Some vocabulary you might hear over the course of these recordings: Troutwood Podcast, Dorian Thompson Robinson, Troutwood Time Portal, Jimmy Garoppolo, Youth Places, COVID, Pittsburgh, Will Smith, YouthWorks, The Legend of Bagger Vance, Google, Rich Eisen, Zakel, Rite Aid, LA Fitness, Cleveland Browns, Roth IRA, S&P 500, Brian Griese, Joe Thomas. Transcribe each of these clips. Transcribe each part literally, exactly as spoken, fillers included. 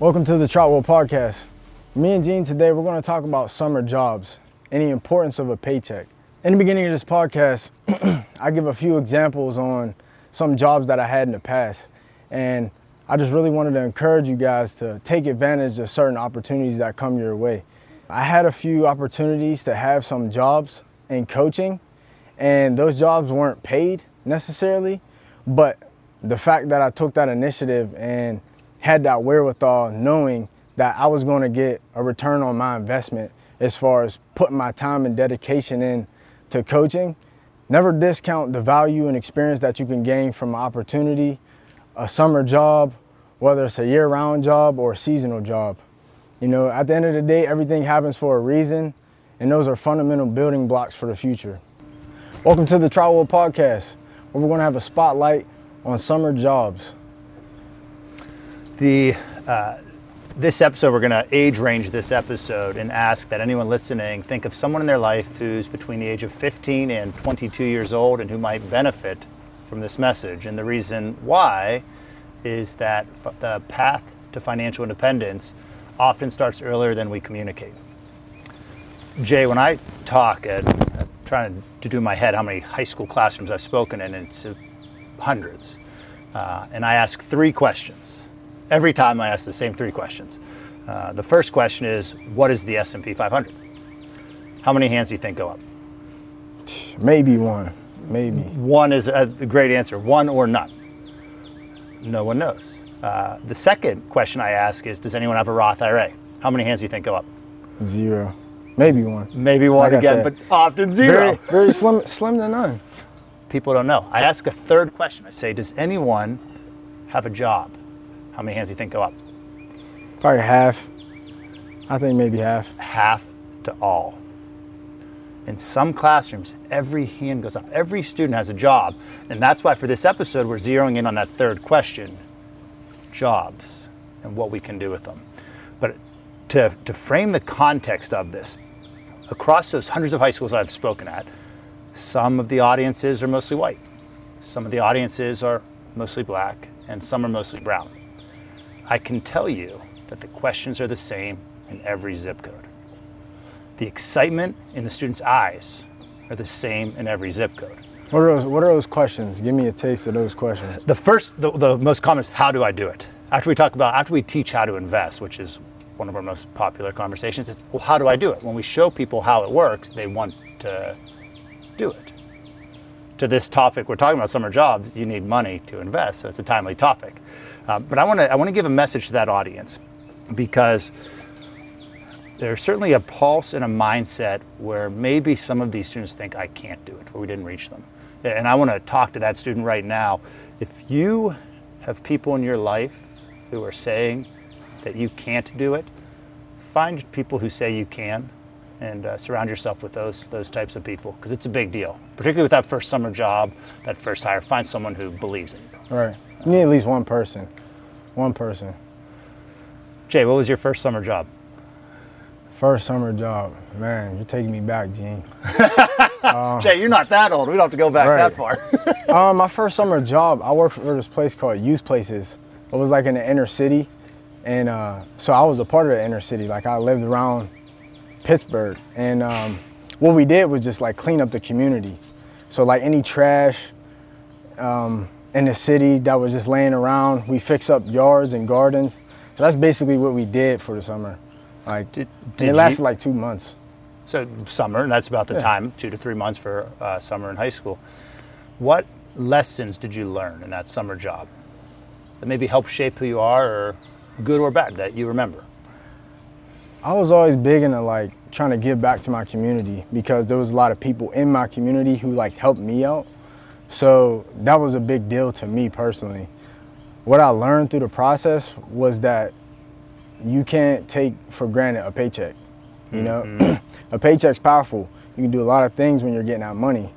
Welcome to the Troutwood Podcast. Me and Gene today, we're going to talk about summer jobs and the importance of a paycheck. In the beginning of this podcast, I give a few examples on some jobs that I had in the past. And I just really wanted to encourage you guys to take advantage of certain opportunities that come your way. I had a few opportunities to have some jobs in coaching, and those jobs weren't paid necessarily, but the fact that I took that initiative and had that wherewithal knowing that I was going to get a return on my investment as far as putting my time and dedication in to coaching. Never discount the value and experience that you can gain from an opportunity, a summer job, whether it's a year-round job or a seasonal job. You know, at the end of the day, everything happens for a reason, and those are fundamental building blocks for the future. Welcome to the Troutwood Podcast, where we're going to have a spotlight on summer jobs. The uh, this episode, we're going to age range this episode and ask that anyone listening think of someone in their life who's between the age of fifteen and twenty-two years old and who might benefit from this message. And the reason why is that the path to financial independence often starts earlier than we communicate. Jay, when I talk, at, I'm trying to do in my head how many high school classrooms I've spoken in, and it's hundreds. Uh, and I ask three questions. Every time I ask the same three questions. Uh, the first question is, what is the S and P five hundred? How many hands do you think go up? Maybe one, maybe. One is a great answer, one or none. No one knows. Uh, the second question I ask is, does anyone have a Roth I R A? How many hands do you think go up? Zero, maybe one. Maybe one like again, but often zero. Very, very slim, slim to none. People don't know. I ask a third question. I say, does anyone have a job? How many hands do you think go up? Probably half. I think maybe half. Half to all. In some classrooms, every hand goes up. Every student has a job. And that's why for this episode, we're zeroing in on that third question, jobs and what we can do with them. But to, to frame the context of this, across those hundreds of high schools I've spoken at, some of the audiences are mostly white. Some of the audiences are mostly black, and some are mostly brown. I can tell you that the questions are the same in every zip code. The excitement in the students' eyes are the same in every zip code. What are those, what are those questions? Give me a taste of those questions. The first, the, the most common is, how do I do it? After we talk about, after we teach how to invest, which is one of our most popular conversations, it's, well, how do I do it? When we show people how it works, they want to do it. To this topic, we're talking about summer jobs, you need money to invest, so it's a timely topic. Uh, but I want to I want to give a message to that audience, because there's certainly a pulse and a mindset where maybe some of these students think I can't do it, or we didn't reach them. And I want to talk to that student right now. If you have people in your life who are saying that you can't do it, find people who say you can, and uh, surround yourself with those those types of people, because it's a big deal, particularly with that first summer job, that first hire. Find someone who believes in you. Right. You need at least one person. One person. Jay, what was your first summer job? First summer job. Man, you're taking me back, Gene. um, Jay, you're not that old. We don't have to go back right. that far. um, my first summer job, I worked for this place called Youth Places. It was like in the inner city. And uh, so I was a part of the inner city. Like, I lived around Pittsburgh. And um, what we did was just like clean up the community. So like any trash, um, in the city that was just laying around. We fix up yards and gardens. So that's basically what we did for the summer. Like, did, did it lasted you, like two months. So summer, and that's about the yeah. time, two to three months for uh, summer in high school. What lessons did you learn in that summer job that maybe helped shape who you are, or good or bad, that you remember? I was always big into like trying to give back to my community, because there was a lot of people in my community who like helped me out. So that was a big deal to me personally. What I learned through the process was that you can't take for granted a paycheck. You mm-hmm. know, a paycheck's powerful. You can do a lot of things when you're getting that money.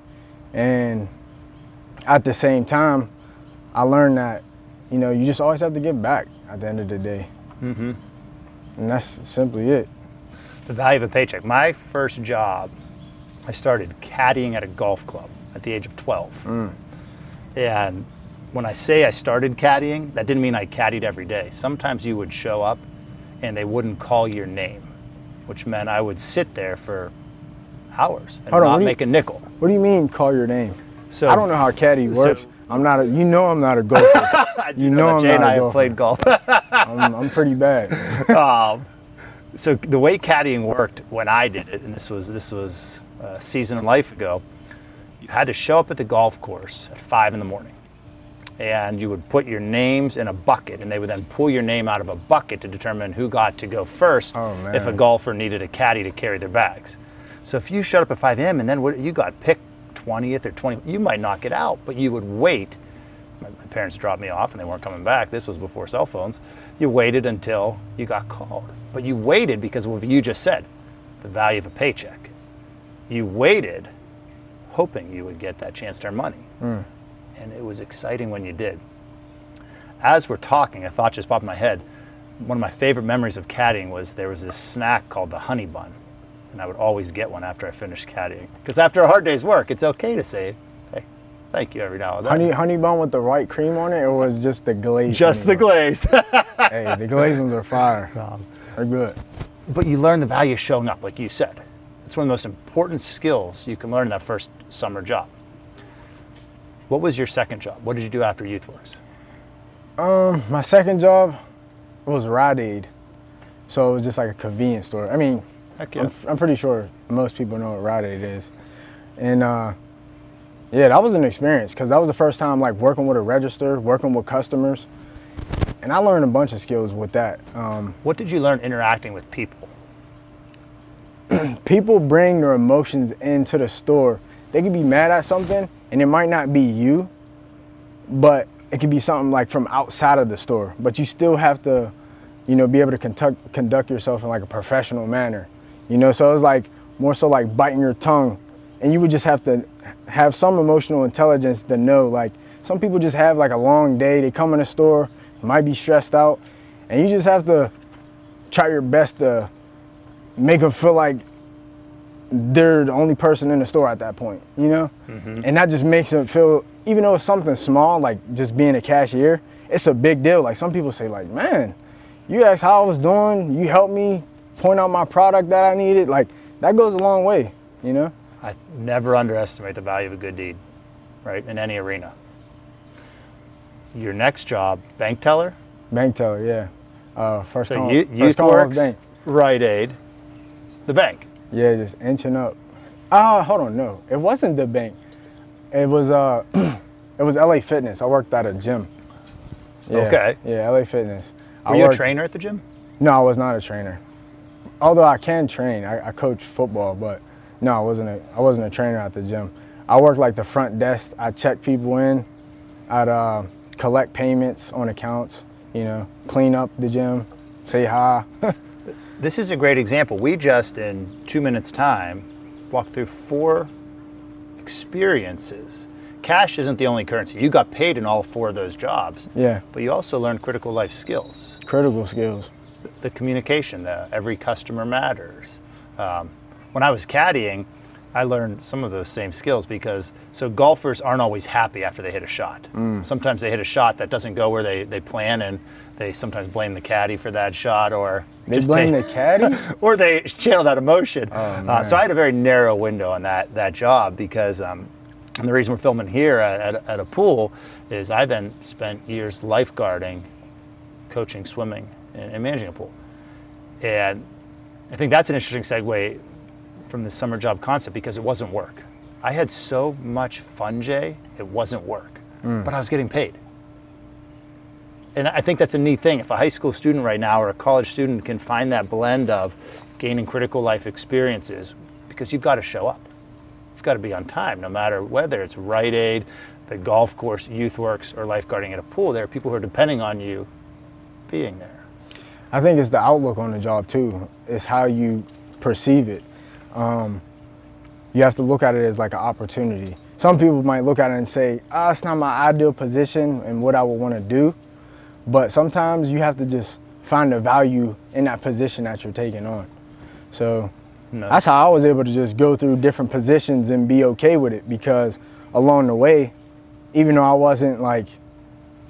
And at the same time, I learned that, you know, you just always have to give back at the end of the day. Mm-hmm. And that's simply it. The value of a paycheck. My first job, I started caddying at a golf club at the age of twelve. Mm. And when I say I started caddying, that didn't mean I caddied every day. Sometimes you would show up and they wouldn't call your name, which meant I would sit there for hours and Hold not on, make you, a nickel. What do you mean call your name? So I don't know how caddy works. So, I'm not a, you know I'm not a golfer. You know, know that Jay I'm not and I have played golf. I'm, I'm pretty bad. um, so the way caddying worked when I did it, and this was this was a season of life ago, you had to show up at the golf course at five in the morning, and you would put your names in a bucket, and they would then pull your name out of a bucket to determine who got to go first oh, if a golfer needed a caddy to carry their bags. So if you showed up at five a m and then what, you got picked twentieth or twentieth, you might knock it out, but you would wait. My parents dropped me off and they weren't coming back. This was before cell phones. You waited until you got called. But you waited because of what you just said, the value of a paycheck. You waited hoping you would get that chance to earn money. Mm. And it was exciting when you did. As we're talking, a thought just popped in my head. One of my favorite memories of caddying was there was this snack called the honey bun. And I would always get one after I finished caddying. Because after a hard day's work, it's okay to say, thank you every now and then. Honey, honey bun with the right cream on it, or was just the glaze? Just the glaze. Hey, the glazed ones are fire. Um, They're good. But you learn the value of showing up, like you said. It's one of the most important skills you can learn in that first summer job. What was your second job? What did you do after YouthWorks? Um, my second job was Rite Aid. So it was just like a convenience store. I mean, Heck yeah. I'm, I'm pretty sure most people know what Rite Aid is. And, uh, yeah, that was an experience because that was the first time like working with a register, working with customers, and I learned a bunch of skills with that. Um, what did you learn interacting with people? People bring their emotions into the store. They could be mad at something, and it might not be you, but it could be something like from outside of the store. But you still have to, you know, be able to conduct conduct yourself in like a professional manner, you know. So it was like more so like biting your tongue, and you would just have to have some emotional intelligence to know, like, some people just have like a long day, they come in the store, might be stressed out, and you just have to try your best to make them feel like they're the only person in the store at that point, you know? Mm-hmm. And that just makes them feel, even though it's something small, like just being a cashier, it's a big deal. Like some people say like, man, you asked how I was doing, you helped me point out my product that I needed. Like that goes a long way, you know? I never underestimate the value of a good deed, right, in any arena. Your next job, bank teller? Bank teller, yeah. Uh, first so YouthWorks, Rite Aid, the bank. Yeah, just inching up. Ah, hold on, no. It wasn't the bank. It was uh, it was L A Fitness. I worked at a gym. Yeah, okay. Yeah, L A Fitness. Were I you worked, a trainer at the gym? No, I was not a trainer. Although I can train. I, I coach football, but... No, I wasn't, a, I wasn't a trainer at the gym. I worked like the front desk. I checked people in. I'd uh, collect payments on accounts, you know, clean up the gym, say hi. This is a great example. We just, in two minutes time, walked through four experiences. Cash isn't the only currency. You got paid in all four of those jobs. Yeah. But you also learned critical life skills. Critical skills. The, the communication, the every customer matters. Um, When I was caddying, I learned some of those same skills because, so golfers aren't always happy after they hit a shot. Mm. Sometimes they hit a shot that doesn't go where they, they plan, and they sometimes blame the caddy for that shot, or they just blame take, the caddy? Or they channel that emotion. Oh, uh, so I had a very narrow window on that, that job because, um, and the reason we're filming here at, at, at a pool is I then spent years lifeguarding, coaching swimming, and, and managing a pool. And I think that's an interesting segue from the summer job concept because it wasn't work. I had so much fun, Jay, it wasn't work, mm. but I was getting paid. And I think that's a neat thing. If a high school student right now or a college student can find that blend of gaining critical life experiences, because you've got to show up. You've got to be on time, no matter whether it's Rite Aid, the golf course, YouthWorks, or lifeguarding at a pool. There are people who are depending on you being there. I think it's the outlook on the job too. It's how you perceive it. Um, you have to look at it as like an opportunity. Some people might look at it and say, ah, oh, it's not my ideal position and what I would want to do. But sometimes you have to just find the value in that position that you're taking on. So no. that's how I was able to just go through different positions and be okay with it because along the way, even though I wasn't like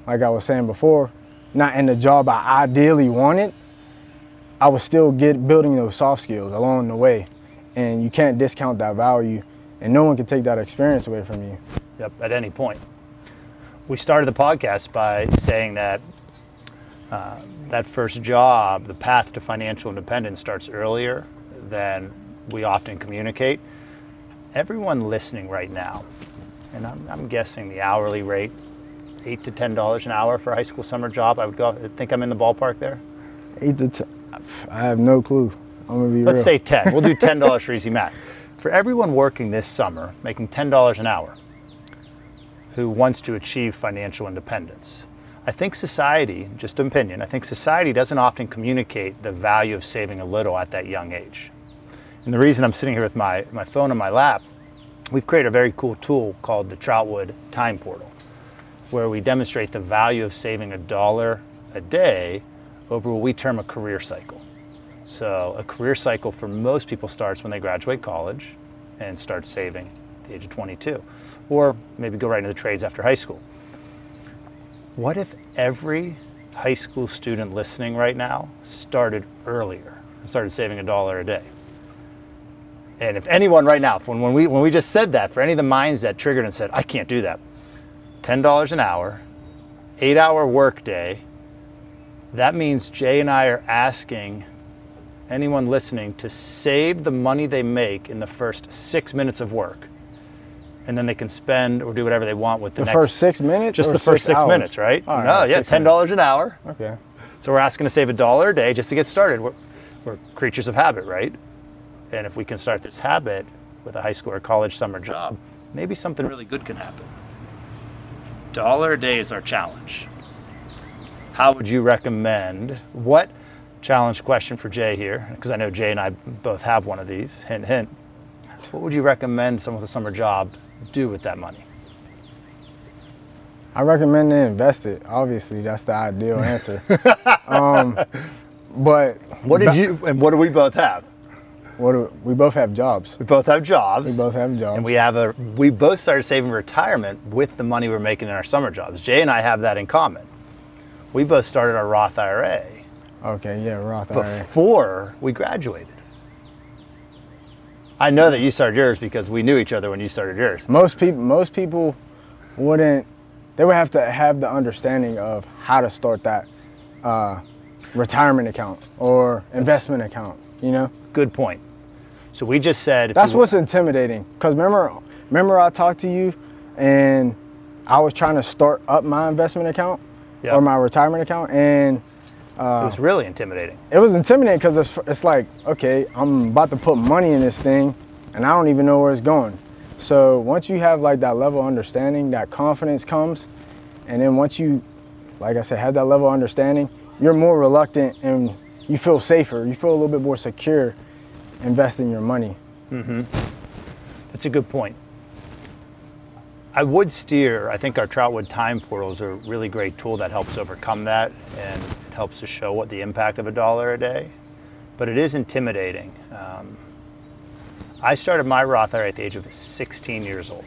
like I was saying before, not in the job I ideally wanted, I was still get building those soft skills along the way. And you can't discount that value, and no one can take that experience away from you. Yep, at any point. We started the podcast by saying that uh, that first job, the path to financial independence, starts earlier than we often communicate. Everyone listening right now, and I'm, I'm guessing the hourly rate, eight to ten dollars an hour for a high school summer job. I would go. I think I'm in the ballpark there. Eight to ten. I have no clue. I'm gonna be Let's real. say ten. We'll do ten dollars for easy math. For everyone working this summer, making ten dollars an hour, who wants to achieve financial independence, I think society, just an opinion, I think society doesn't often communicate the value of saving a little at that young age. And the reason I'm sitting here with my, my phone on my lap, we've created a very cool tool called the Troutwood Time Portal, where we demonstrate the value of saving a dollar a day over what we term a career cycle. So a career cycle for most people starts when they graduate college and start saving at the age of twenty-two, or maybe go right into the trades after high school. What if every high school student listening right now started earlier and started saving a dollar a day? And if anyone right now, when, when, we, when we just said that, for any of the minds that triggered and said, I can't do that, ten dollars an hour, eight hour workday, that means Jay and I are asking anyone listening to save the money they make in the first six minutes of work. And then they can spend or do whatever they want with the, the next. The first six minutes? Just the first six, six minutes, right? Oh, no, yeah, ten dollars an hour. Okay. So we're asking to save a dollar a day just to get started. We're, we're creatures of habit, right? And if we can start this habit with a high school or college summer job, maybe something really good can happen. Dollar a day is our challenge. How would you recommend, what challenge question for Jay here, because I know Jay and I both have one of these, hint, hint. What would you recommend someone with a summer job do with that money? I recommend they invest it. Obviously, that's the ideal answer. um, but what did you and what do we both have? What do we, we both have jobs. We both have jobs. We both have jobs. And we have a we both started saving retirement with the money we're making in our summer jobs. Jay and I have that in common. We both started our Roth I R A. Okay, yeah, Roth I R A. Before we graduated. I know that you started yours because we knew each other when you started yours. Most people, most people wouldn't, they would have to have the understanding of how to start that uh, retirement account or investment account, you know? Good point. So we just said. If That's what's intimidating. Because remember, remember I talked to you and I was trying to start up my investment account yep. or my retirement account, and Uh, it was really intimidating. It was intimidating because it's, it's like, okay, I'm about to put money in this thing and I don't even know where it's going. So once you have like that level of understanding, that confidence comes. And then once you, like I said, have that level of understanding, you're more reluctant and you feel safer. You feel a little bit more secure investing your money. Mm-hmm. That's a good point. I would steer, I think our Troutwood Time Portal is a really great tool that helps overcome that, and it helps to show what the impact of a dollar a day, but it is intimidating. Um, I started my Roth I R A at the age of sixteen years old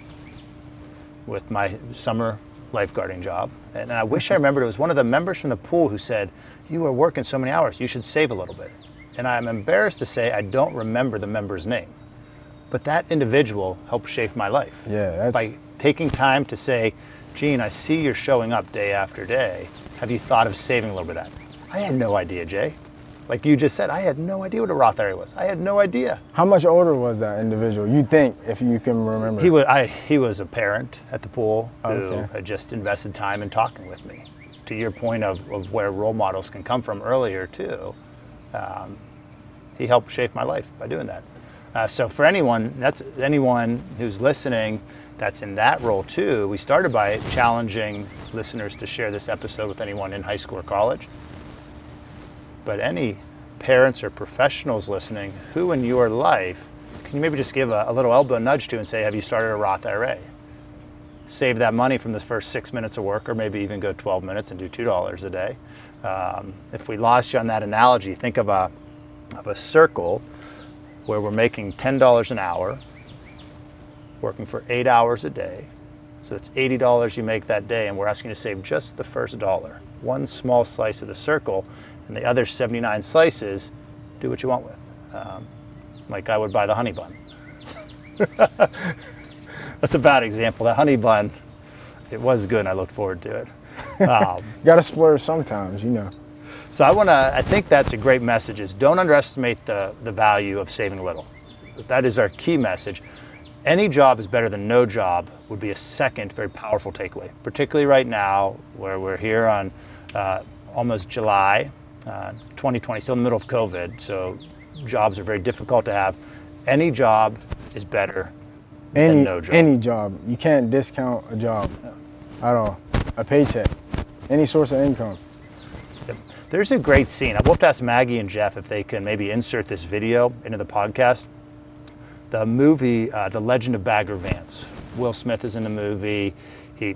with my summer lifeguarding job. And I wish I remembered, it was one of the members from the pool who said, you are working so many hours, you should save a little bit. And I'm embarrassed to say I don't remember the member's name, but that individual helped shape my life. Yeah, that's... By taking time to say, Gene, I see you're showing up day after day. Have you thought of saving a little bit of that? I had no idea, Jay. Like you just said, I had no idea what a Roth I R A was. I had no idea. How much older was that individual, you think, if you can remember? He was, I, he was a parent at the pool who okay. had just invested time in talking with me. To your point of, of where role models can come from earlier too, um, he helped shape my life by doing that. Uh, so for anyone, that's anyone who's listening, that's in that role too. We started by challenging listeners to share this episode with anyone in high school or college. But any parents or professionals listening, who in your life, can you maybe just give a, a little elbow nudge to and say, have you started a Roth I R A? Save that money from the first six minutes of work, or maybe even go twelve minutes and do two dollars a day. Um, if we lost you on that analogy, think of a, of a circle where we're making ten dollars an hour, working for eight hours a day, So it's eighty dollars you make that day, and we're asking you to save just the first dollar, one small slice of the circle, and the other seventy-nine slices, do what you want with. Um, like I would buy the honey bun. That's a bad example. The honey bun, it was good and I looked forward to it. Um, gotta splurge sometimes, you know. So I wanna, I think that's a great message, is don't underestimate the, the value of saving little. That is our key message. Any job is better than no job would be a second very powerful takeaway, particularly right now where we're here on uh, almost July uh, twenty twenty, still in the middle of COVID. So jobs are very difficult to have. Any job is better any, than no job. Any job. You can't discount a job at all, a paycheck, any source of income. There's a great scene. I'll have to ask Maggie and Jeff if they can maybe insert this video into the podcast. The movie, uh, The Legend of Bagger Vance. Will Smith is in the movie. He,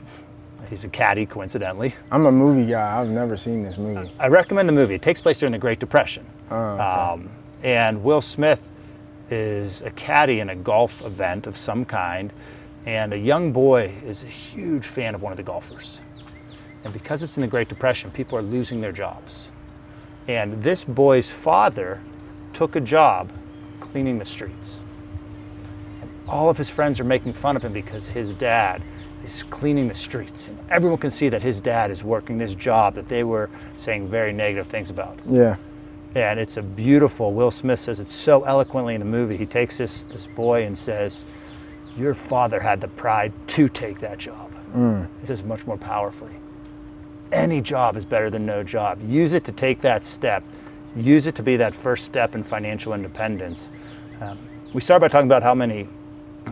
he's a caddy, coincidentally. I'm a movie guy. I've never seen this movie. I recommend the movie. It takes place during the Great Depression. Oh, okay. um, and Will Smith is a caddy in a golf event of some kind, and a young boy is a huge fan of one of the golfers. And because it's in the Great Depression, people are losing their jobs. And this boy's father took a job cleaning the streets. All of his friends are making fun of him because his dad is cleaning the streets. And everyone can see that his dad is working this job that they were saying very negative things about. Yeah. And it's a beautiful, Will Smith says it so eloquently in the movie. He takes this, this boy and says, your father had the pride to take that job. Mm. He says much more powerfully. Any job is better than no job. Use it to take that step. Use it to be that first step in financial independence. Um, we started by talking about how many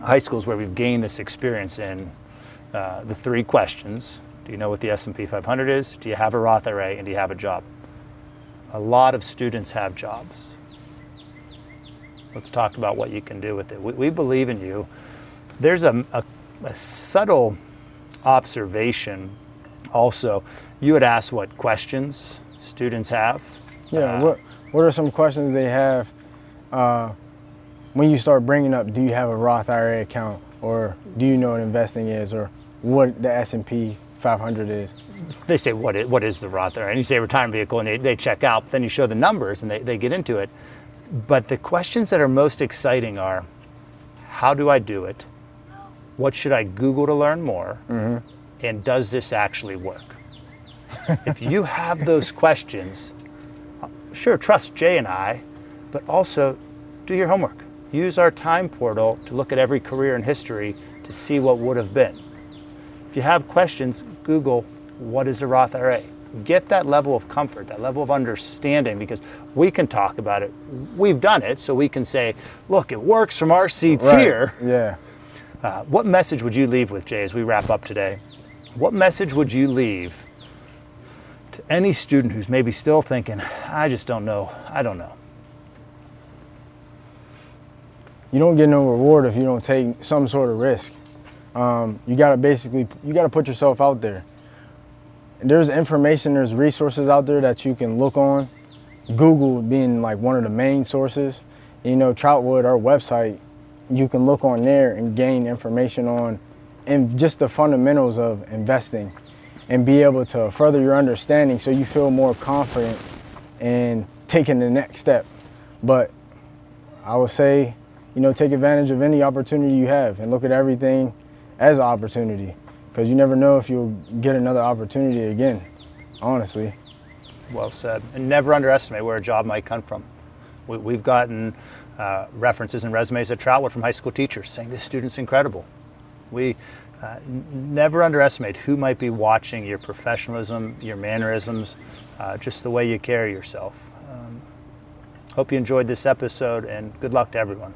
high schools where we've gained this experience in uh, the three questions. Do you know what the S and P five hundred is? Do you have a Roth I R A? And do you have a job? A lot of students have jobs. Let's talk about what you can do with it. We, we believe in you. There's a, a, a subtle observation also. You had asked what questions students have. Yeah, uh, what, what are some questions they have? Uh, When you start bringing up, do you have a Roth I R A account, or do you know what investing is, or what the S and P five hundred is? They say, what is, what is the Roth I R A? And you say retirement vehicle, and they, they check out. But then you show the numbers, and they, they get into it. But the questions that are most exciting are, how do I do it? What should I Google to learn more? Mm-hmm. And does this actually work? If you have those questions, sure, trust Jay and I, but also do your homework. Use our time portal to look at every career in history to see what would have been. If you have questions, Google, what is a Roth I R A? Get that level of comfort, that level of understanding, because we can talk about it. We've done it, so we can say, look, it works from our seats right here. Yeah. Uh, what message would you leave with, Jay, as we wrap up today? What message would you leave to any student who's maybe still thinking, I just don't know, I don't know? You don't get no reward if you don't take some sort of risk. Um, you gotta basically, you gotta put yourself out there. There's information, there's resources out there that you can look on. Google being like one of the main sources. You know, Troutwood, our website, you can look on there and gain information on and just the fundamentals of investing and be able to further your understanding so you feel more confident in taking the next step. But I would say, you know, take advantage of any opportunity you have and look at everything as an opportunity, because you never know if you'll get another opportunity again, honestly. Well said. And never underestimate where a job might come from. We, we've gotten uh, references and resumes at Troutwood from high school teachers saying this student's incredible. We uh, never underestimate who might be watching your professionalism, your mannerisms, uh, just the way you carry yourself. Um, hope you enjoyed this episode, and good luck to everyone.